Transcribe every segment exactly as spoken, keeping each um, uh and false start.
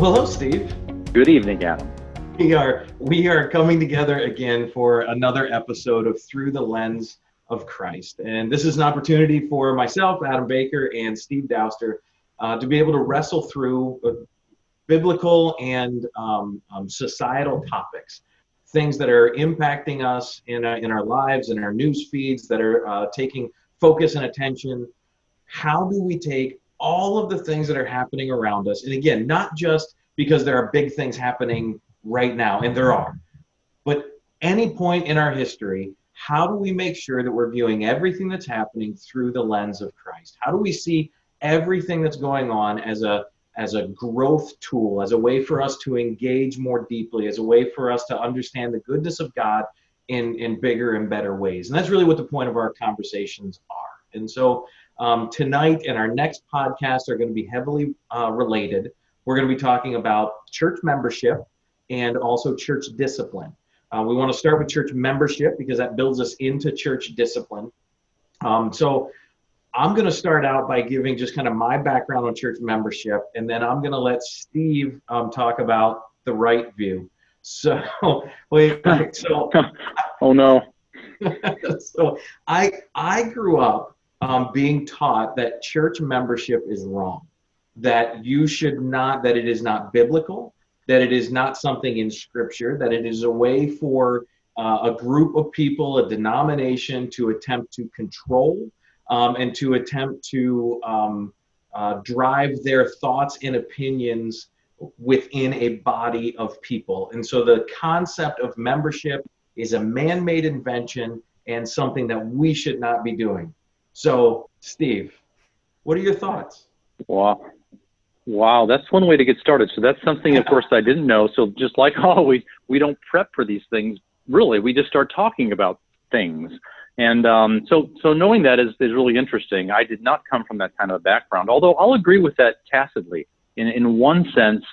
Well, hello, Steve. Good evening, Adam. We are we are coming together again for another episode of Through the Lens of Christ. And this is an opportunity for myself, Adam Baker, and Steve Dowster uh, to be able to wrestle through biblical and um, um, societal topics, things that are impacting us in, uh, in our lives, in our news feeds, that are uh, taking focus and attention. How do we take all of the things that are happening around us, and again, not just because there are big things happening right now, and there are, but any point in our history, how do we make sure that we're viewing everything that's happening through the lens of Christ? How do we see everything that's going on as a as a growth tool, as a way for us to engage more deeply, as a way for us to understand the goodness of God in, in bigger and better ways? And that's really what the point of our conversations are. And so um, tonight and our next podcast are going to be heavily uh, related. We're going to be talking about church membership and also church discipline. Uh, we want to start with church membership because that builds us into church discipline. Um, so I'm going to start out by giving just kind of my background on church membership, and then I'm going to let Steve um, talk about the right view. So, wait, so oh no. So I I grew up um, being taught that church membership is wrong, that you should not, that it is not biblical, that it is not something in Scripture, that it is a way for uh, a group of people, a denomination, to attempt to control um, and to attempt to um, uh, drive their thoughts and opinions within a body of people. And so the concept of membership is a man-made invention and something that we should not be doing. So, Steve, what are your thoughts? Wow. Wow, that's one way to get started. So that's something, of course, I didn't know. So just like always, we don't prep for these things, really. We just start talking about things. And um, so so knowing that is, is really interesting. I did not come from that kind of a background, although I'll agree with that tacitly. In, in one sense,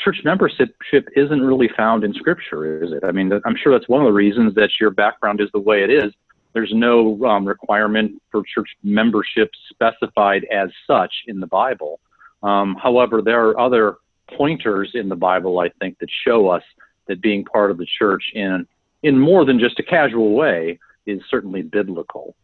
church membership isn't really found in Scripture, is it? I mean, I'm sure that's one of the reasons that your background is the way it is. There's no um, requirement for church membership specified as such in the Bible. Um, however, there are other pointers in the Bible, I think, that show us that being part of the church in in more than just a casual way is certainly biblical.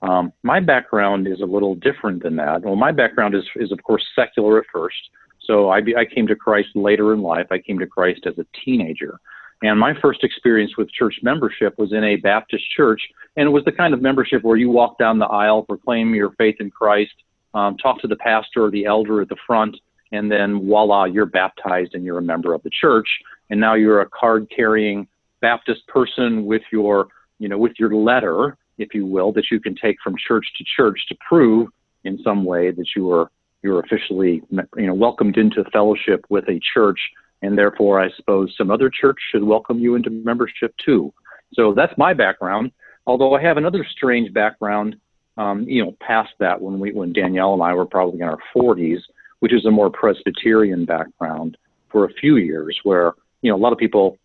Um, my background is a little different than that. Well, my background is, is of course, secular at first. So I, be, I came to Christ later in life. I came to Christ as a teenager. And my first experience with church membership was in a Baptist church. And it was the kind of membership where you walk down the aisle, proclaim your faith in Christ, um, talk to the pastor or the elder at the front, and then voila, you're baptized and you're a member of the church. And now you're a card-carrying Baptist person with your, you know, with your letter, if you will, that you can take from church to church to prove in some way that you are you're officially, you know, welcomed into fellowship with a church, and therefore I suppose some other church should welcome you into membership too. So that's my background, although I have another strange background, um, you know, past that when we, when Danielle and I were probably in our forties, which is a more Presbyterian background for a few years where, you know, a lot of people,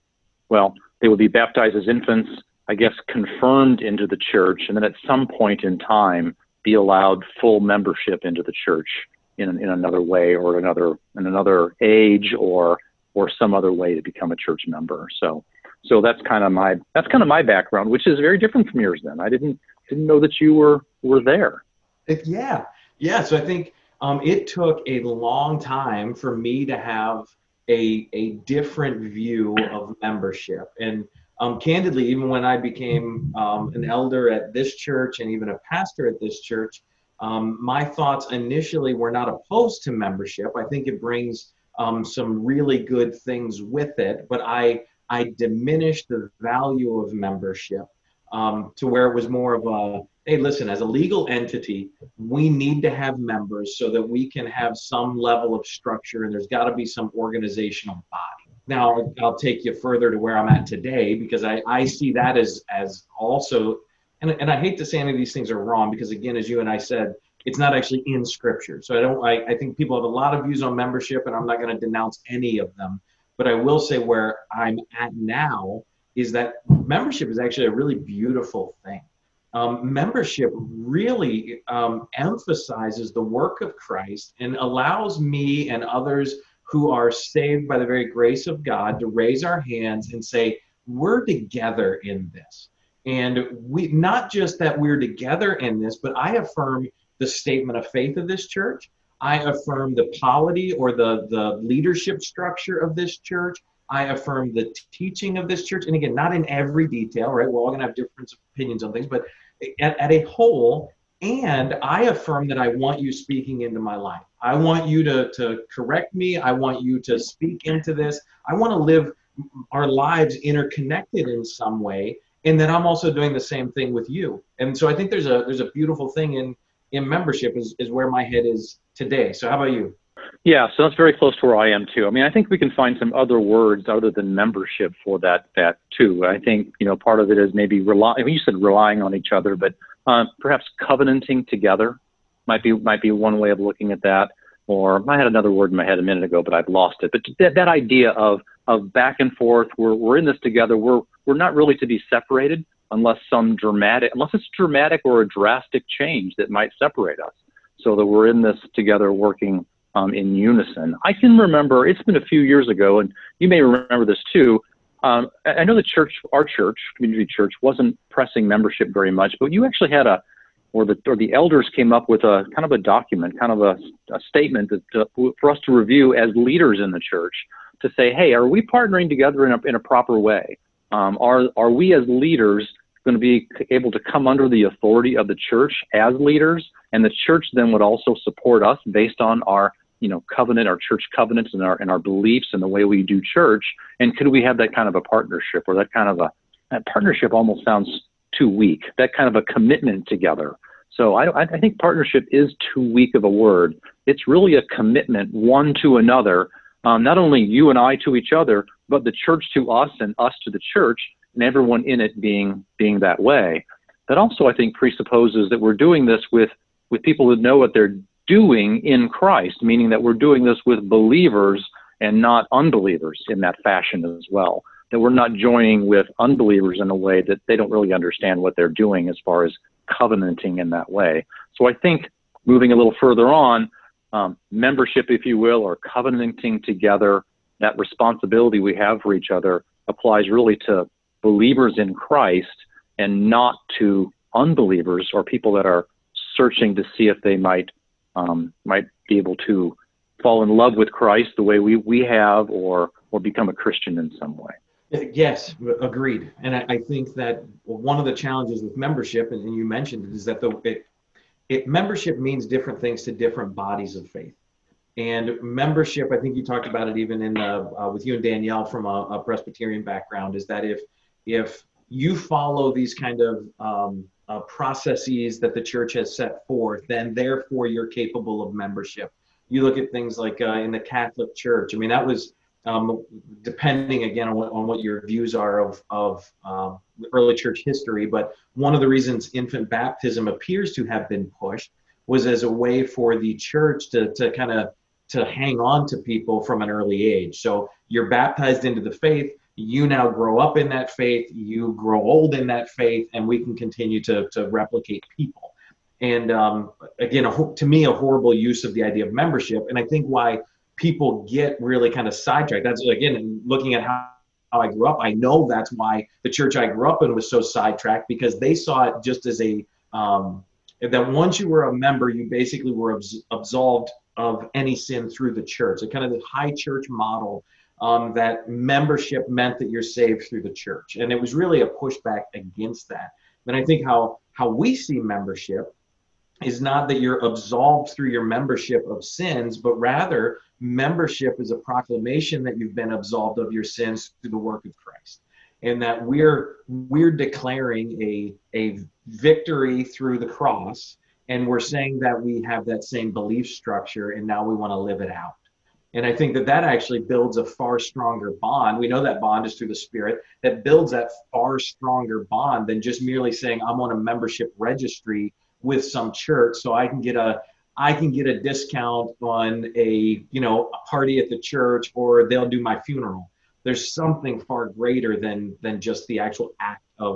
well, they would be baptized as infants, I guess, confirmed into the church, and then at some point in time be allowed full membership into the church. In, in another way, or another in another age, or or some other way to become a church member. So, so that's kind of my that's kind of my background, which is very different from yours. Then I didn't didn't know that you were were there. Yeah, yeah. So I think um, it took a long time for me to have a a different view of membership. And um, candidly, even when I became um, an elder at this church and even a pastor at this church. Um, my thoughts initially were not opposed to membership. I think it brings um, some really good things with it, but I I diminished the value of membership um, to where it was more of a, hey, listen, as a legal entity, we need to have members so that we can have some level of structure, and there's got to be some organizational body. Now, I'll take you further to where I'm at today, because I, I see that as as also And, and I hate to say any of these things are wrong because, again, as you and I said, it's not actually in Scripture. So I don't. I, I think people have a lot of views on membership, and I'm not going to denounce any of them. But I will say where I'm at now is that membership is actually a really beautiful thing. Um, membership really um, emphasizes the work of Christ and allows me and others who are saved by the very grace of God to raise our hands and say, we're together in this. And we, not just that we're together in this, but I affirm the statement of faith of this church. I affirm the polity or the, the leadership structure of this church. I affirm the teaching of this church. And again, not in every detail, right? We're all going to have different opinions on things, but at, at a whole. And I affirm that I want you speaking into my life. I want you to, to correct me. I want you to speak into this. I want to live our lives interconnected in some way. And then I'm also doing the same thing with you. And so I think there's a there's a beautiful thing in, in membership is, is where my head is today. So how about you? Yeah, so that's very close to where I am too. I mean, I think we can find some other words other than membership for that that too. I think, you know, part of it is maybe rely. I mean, you said relying on each other, but uh, perhaps covenanting together might be might be one way of looking at that. Or I had another word in my head a minute ago, but I've lost it. But that, that idea of of back and forth, we're we're in this together. We're we're not really to be separated unless some dramatic, unless it's dramatic or a drastic change that might separate us. So that we're in this together, working Um, in unison. I can remember, it's been a few years ago, and you may remember this too. Um, I know the church, our church, Community Church, wasn't pressing membership very much, but you actually had a, or the or the elders came up with a kind of a document, kind of a, a statement that, to, for us to review as leaders in the church to say, hey, are we partnering together in a, in a proper way? Um, are are we as leaders going to be able to come under the authority of the church as leaders? And the church then would also support us based on our you know, covenant, our church covenants and our, and our beliefs and the way we do church. And could we have that kind of a partnership or that kind of a that partnership almost sounds too weak, that kind of a commitment together. So I, I think partnership is too weak of a word. It's really a commitment one to another, um, not only you and I to each other, but the church to us and us to the church and everyone in it being, being that way. That also, I think, presupposes that we're doing this with, with people that know what they're doing in Christ, meaning that we're doing this with believers and not unbelievers in that fashion as well, that we're not joining with unbelievers in a way that they don't really understand what they're doing as far as covenanting in that way. So I think moving a little further on, um, membership, if you will, or covenanting together, that responsibility we have for each other applies really to believers in Christ and not to unbelievers or people that are searching to see if they might Um, might be able to fall in love with Christ the way we, we have or or become a Christian in some way. Yes, agreed. And I, I think that one of the challenges with membership, and, and you mentioned it, is that the it, it membership means different things to different bodies of faith. And membership, I think you talked about it even in the, uh, with you and Danielle from a, a Presbyterian background, is that if if you follow these kind of um, Uh, processes that the church has set forth, then therefore you're capable of membership. You look at things like uh, in the Catholic Church. I mean, that was um, depending again on what, on what your views are of, of uh, early church history, but one of the reasons infant baptism appears to have been pushed was as a way for the church to, to kind of to hang on to people from an early age. So you're baptized into the faith. You now grow up in that faith, you grow old in that faith, and we can continue to, to replicate people. And um, again, a, to me, a horrible use of the idea of membership. And I think why people get really kind of sidetracked. That's, again, looking at how, how I grew up, I know that's why the church I grew up in was so sidetracked, because they saw it just as a, um, that once you were a member, you basically were abs- absolved of any sin through the church. So kind of the high church model. Um, that membership meant that you're saved through the church. And it was really a pushback against that. And I think how, how we see membership is not that you're absolved through your membership of sins, but rather membership is a proclamation that you've been absolved of your sins through the work of Christ. And that we're, we're declaring a, a victory through the cross. And we're saying that we have that same belief structure and now we want to live it out. And I think that that actually builds a far stronger bond. We know that bond is through the Spirit that builds that far stronger bond than just merely saying, I'm on a membership registry with some church so I can get a, I can get a discount on a, you know, a party at the church or they'll do my funeral. There's something far greater than, than just the actual act of,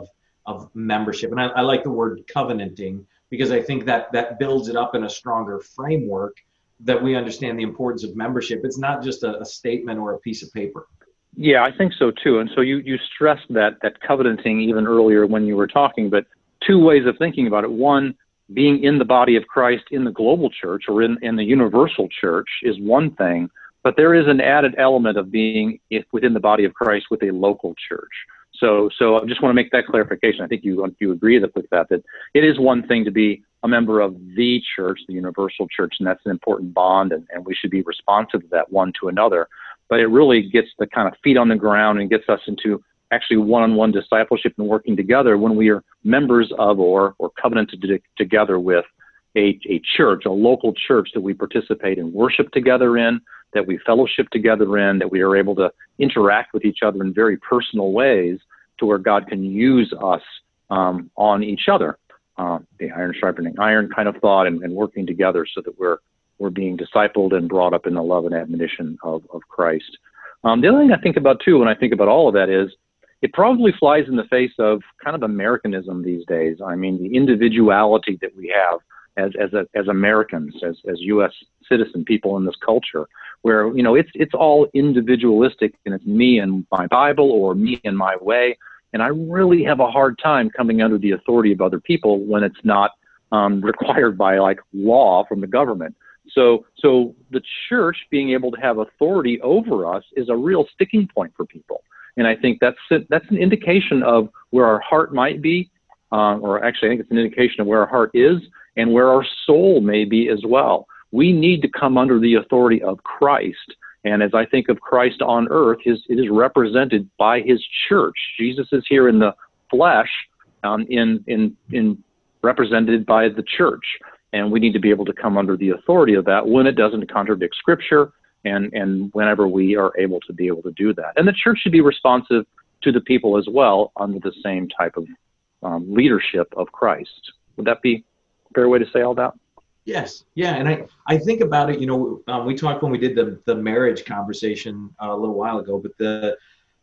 of membership. And I, I like the word covenanting because I think that that builds it up in a stronger framework that we understand the importance of membership. It's not just a, a statement or a piece of paper. Yeah, I think so too. And so you, you stressed that, that covenanting even earlier when you were talking, but two ways of thinking about it. One, being in the body of Christ in the global church or in, in the universal church is one thing, but there is an added element of being if within the body of Christ with a local church. So so I just want to make that clarification. I think you you agree with that, that it is one thing to be a member of the church, the universal church, and that's an important bond, and, and we should be responsive to that one to another. But it really gets the kind of feet on the ground and gets us into actually one-on-one discipleship and working together when we are members of or or covenanted to, together with a, a church, a local church that we participate in worship together in, that we fellowship together in, that we are able to interact with each other in very personal ways to where God can use us um, on each other. Um, the iron sharpening iron kind of thought and, and working together so that we're we're being discipled and brought up in the love and admonition of, of Christ. Um, the other thing I think about too when I think about all of that is it probably flies in the face of kind of Americanism these days. I mean, the individuality that we have as as a, as Americans, as as U S citizen people in this culture, where, you know, it's it's all individualistic and it's me and my Bible or me and my way. And I really have a hard time coming under the authority of other people when it's not um, required by like law from the government. So so the church being able to have authority over us is a real sticking point for people. And I think that's that's an indication of where our heart might be, uh, or actually I think it's an indication of where our heart is and where our soul may be as well. We need to come under the authority of Christ. And as I think of Christ on earth, his, it is represented by his church. Jesus is here in the flesh, um, in, in, in represented by the church. And we need to be able to come under the authority of that when it doesn't contradict Scripture, and, and whenever we are able to be able to do that. And the church should be responsive to the people as well under the same type of um, leadership of Christ. Would that be a fair way to say all that? Yes. Yeah. And I, I think about it, you know, um, we talked when we did the, the marriage conversation uh, a little while ago, but the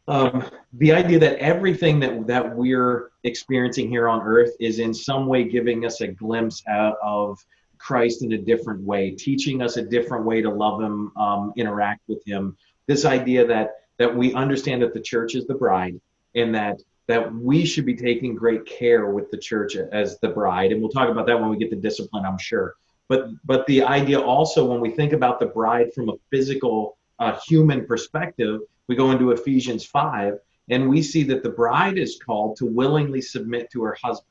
um, the idea that everything that, that we're experiencing here on earth is in some way giving us a glimpse out of Christ in a different way, teaching us a different way to love him, um, interact with him. This idea that that we understand that the church is the bride and that that we should be taking great care with the church as the bride. And we'll talk about that when we get to discipline, I'm sure. But but the idea also, when we think about the bride from a physical, uh, human perspective, we go into Ephesians five, and we see that the bride is called to willingly submit to her husband.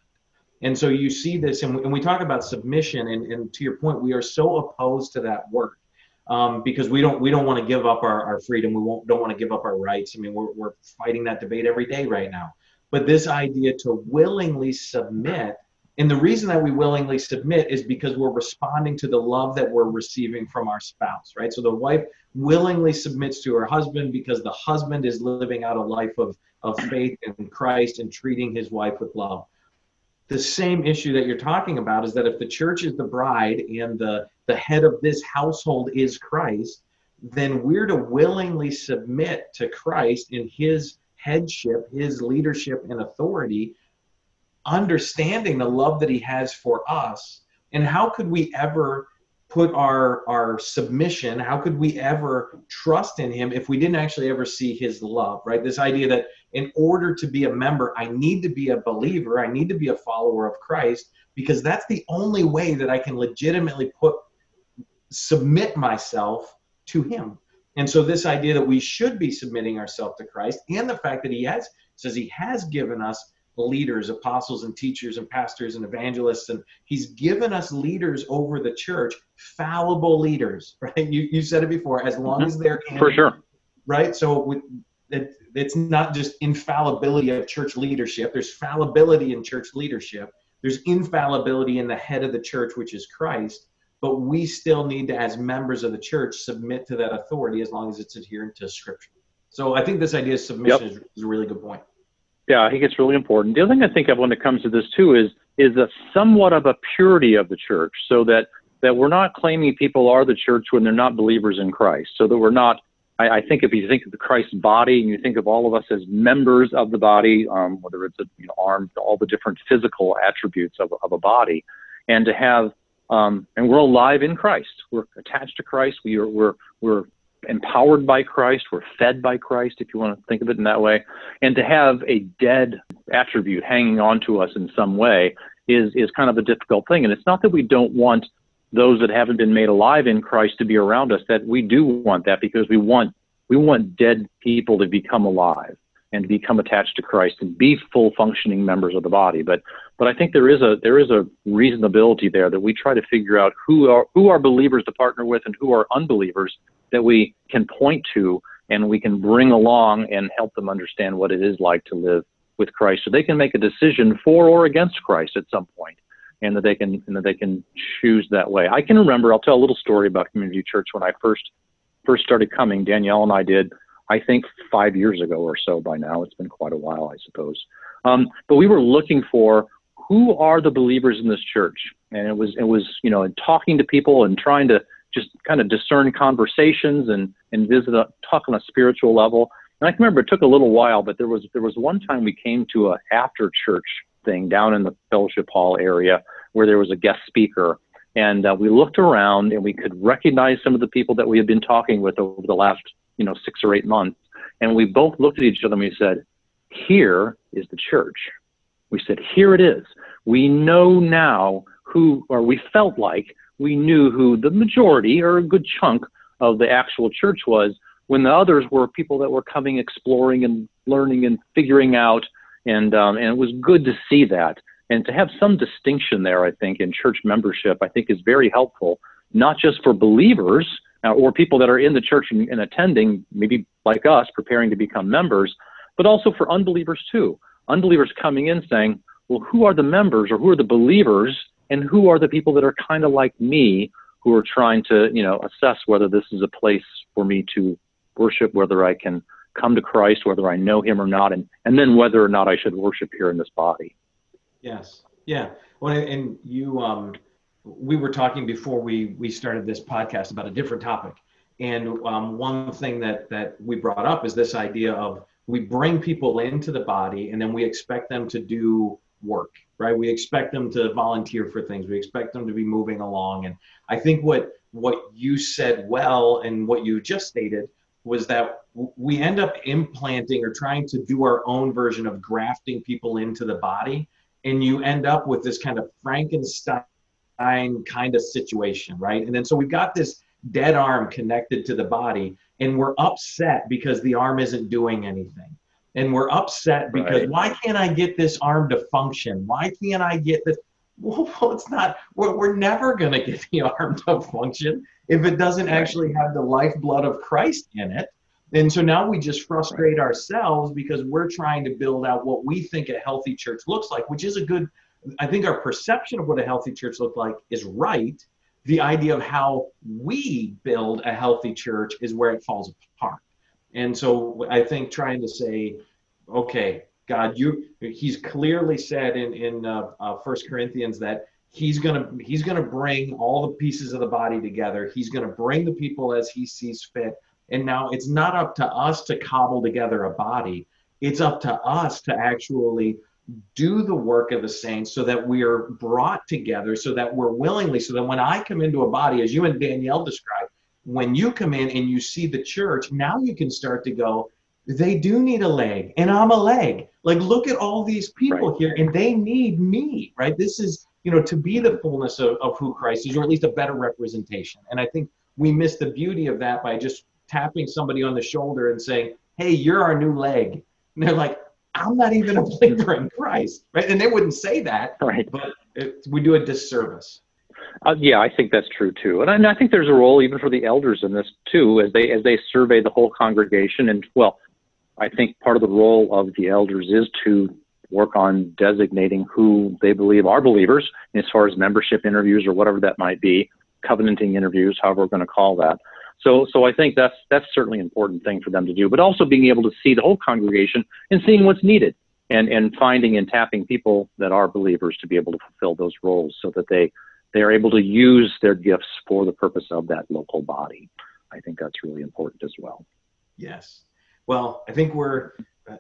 And so you see this, and we, and we talk about submission, and, and to your point, we are so opposed to that word um, because we don't we don't want to give up our, our freedom. We won't, don't want to give up our rights. I mean, we're, we're fighting that debate every day right now. But this idea to willingly submit. And the reason that we willingly submit is because we're responding to the love that we're receiving from our spouse, right? So the wife willingly submits to her husband because the husband is living out a life of, of faith in Christ and treating his wife with love. The same issue that you're talking about is that if the church is the bride and the, the head of this household is Christ, then we're to willingly submit to Christ in his headship, his leadership and authority, understanding the love that he has for us. And how could we ever put our our submission, how could we ever trust in him if we didn't actually ever see his love, right? This idea that in order to be a member, I need to be a believer, I need to be a follower of Christ, because that's the only way that I can legitimately put submit myself to him. And so this idea that we should be submitting ourselves to Christ, and the fact that he has says he has given us leaders, apostles and teachers and pastors and evangelists, and he's given us leaders over the church, fallible leaders, right? You you said it before, as long mm-hmm. as they're in, for sure, right? So with, it, it's not just infallibility of church leadership. There's fallibility in church leadership. There's infallibility in the head of the church, which is Christ. But we still need to, as members of the church, submit to that authority as long as it's adherent to Scripture. So I think this idea of submission yep. is, is a really good point. Yeah, I think it's really important. The other thing I think of when it comes to this too is is a somewhat of a purity of the church, so that, that we're not claiming people are the church when they're not believers in Christ. So that we're not, I, I think if you think of the Christ body and you think of all of us as members of the body, um, whether it's a, you know, arms, all the different physical attributes of, of a body, and to have Um, and we're alive in Christ. We're attached to Christ. We are, we're, we're empowered by Christ. We're fed by Christ, if you want to think of it in that way. And to have a dead attribute hanging on to us in some way is, is kind of a difficult thing. And it's not that we don't want those that haven't been made alive in Christ to be around us, that we do want that, because we want, we want dead people to become alive and become attached to Christ and be full functioning members of the body. But, but I think there is a, there is a reasonability there that we try to figure out who are, who are believers to partner with and who are unbelievers that we can point to and we can bring along and help them understand what it is like to live with Christ, so they can make a decision for or against Christ at some point, and that they can, and that they can choose that way. I can remember, I'll tell a little story about Community Church. When I first, first started coming, Danielle and I did, I think five years ago or so by now. It's been quite a while, I suppose. Um, but we were looking for who are the believers in this church. And it was, it was, you know, and talking to people and trying to just kind of discern conversations and, and visit a, talk on a spiritual level. And I can remember it took a little while, but there was, there was one time we came to a after church thing down in the fellowship hall area where there was a guest speaker. And uh, we looked around and we could recognize some of the people that we had been talking with over the last, you know, six or eight months. And we both looked at each other and we said, here is the church. We said, here it is. We know now who, or we felt like we knew who the majority or a good chunk of the actual church was, when the others were people that were coming, exploring and learning and figuring out. And, um, and it was good to see that. And to have some distinction there, I think, in church membership, I think is very helpful, not just for believers uh, or people that are in the church and, and attending, maybe like us, preparing to become members, but also for unbelievers too. Unbelievers coming in saying, well, who are the members, or who are the believers, and who are the people that are kind of like me, who are trying to, you know, assess whether this is a place for me to worship, whether I can come to Christ, whether I know him or not, and, and then whether or not I should worship here in this body. Yes. Yeah. Well, and you, um, we were talking before we, we started this podcast about a different topic. And um, one thing that, that we brought up is this idea of, we bring people into the body and then we expect them to do work, right? We expect them to volunteer for things. We expect them to be moving along. And I think what, what you said well, and what you just stated, was that we end up implanting or trying to do our own version of grafting people into the body. And you end up with this kind of Frankenstein kind of situation, right? And then so we've got this dead arm connected to the body, and we're upset because the arm isn't doing anything. And we're upset because, right, why can't I get this arm to function? Why can't I get this? Well, it's not, we're, we're never going to get the arm to function if it doesn't actually have the lifeblood of Christ in it. And so now we just frustrate ourselves because we're trying to build out what we think a healthy church looks like, which is a good, I think our perception of what a healthy church looks like is right. The idea of how we build a healthy church is where it falls apart. And so I think trying to say, okay, God, you, he's clearly said in, in uh, uh, First Corinthians that he's gonna he's gonna bring all the pieces of the body together. He's gonna bring the people as he sees fit. And now it's not up to us to cobble together a body. It's up to us to actually do the work of the saints, so that we are brought together, so that we're willingly, so that when I come into a body, as you and Danielle described, when you come in and you see the church, now you can start to go, they do need a leg, and I'm a leg. Like, look at all these people, right, here, and they need me, right? This is, you know, to be the fullness of, of who Christ is, or at least a better representation. And I think we miss the beauty of that by just tapping somebody on the shoulder and saying, hey, you're our new leg. And they're like, I'm not even a believer in Christ, right? And they wouldn't say that, right, but it, we do a disservice. Uh, yeah, I think that's true too. And I, and I think there's a role even for the elders in this too, as they, as they survey the whole congregation. And well, I think part of the role of the elders is to work on designating who they believe are believers, as far as membership interviews or whatever that might be, covenanting interviews, however we're going to call that. So, so I think that's, that's certainly an important thing for them to do, but also being able to see the whole congregation and seeing what's needed, and, and finding and tapping people that are believers to be able to fulfill those roles, so that they, they are able to use their gifts for the purpose of that local body. I think that's really important as well. Yes. Well, I think we're,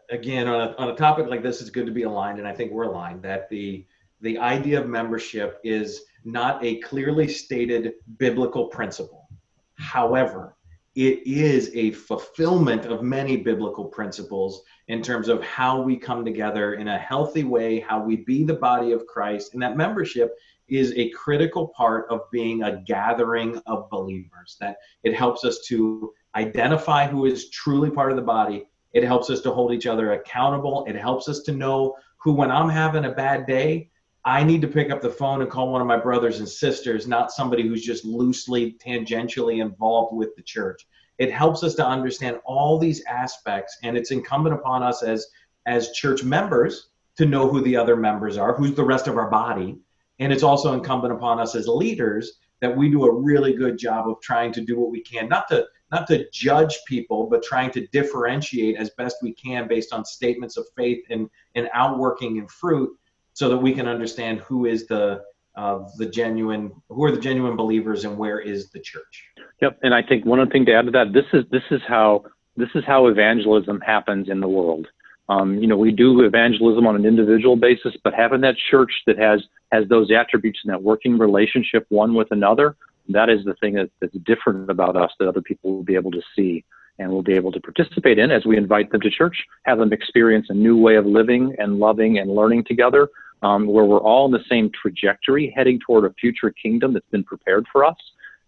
again, on a, on a topic like this, it's good to be aligned. And I think we're aligned that the, the idea of membership is not a clearly stated biblical principle. However, it is a fulfillment of many biblical principles in terms of how we come together in a healthy way, how we be the body of Christ. And that membership is a critical part of being a gathering of believers, that it helps us to identify who is truly part of the body. It helps us to hold each other accountable. It helps us to know who, when I'm having a bad day, I need to pick up the phone and call one of my brothers and sisters, not somebody who's just loosely, tangentially involved with the church. It helps us to understand all these aspects, and it's incumbent upon us as, as church members to know who the other members are, who's the rest of our body. And it's also incumbent upon us as leaders that we do a really good job of trying to do what we can, not to not to judge people, but trying to differentiate as best we can based on statements of faith and, and outworking and fruit, so that we can understand who is the uh, the genuine, who are the genuine believers, and where is the church. Yep, and I think one other thing to add to that, this is this is how this is how evangelism happens in the world. Um, you know, we do evangelism on an individual basis, but having that church that has has those attributes and that working relationship one with another, that is the thing that, that's different about us that other people will be able to see and will be able to participate in as we invite them to church, have them experience a new way of living and loving and learning together, um, where we're all on the same trajectory heading toward a future kingdom that's been prepared for us.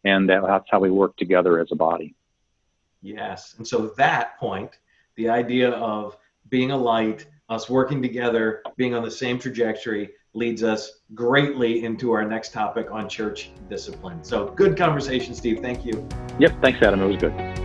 And that, that's how we work together as a body. Yes. And so that point, the idea of being a light, us working together, being on the same trajectory, leads us greatly into our next topic on church discipline. So good conversation, Steve. Thank you. Yep. Thanks, Adam. It was good.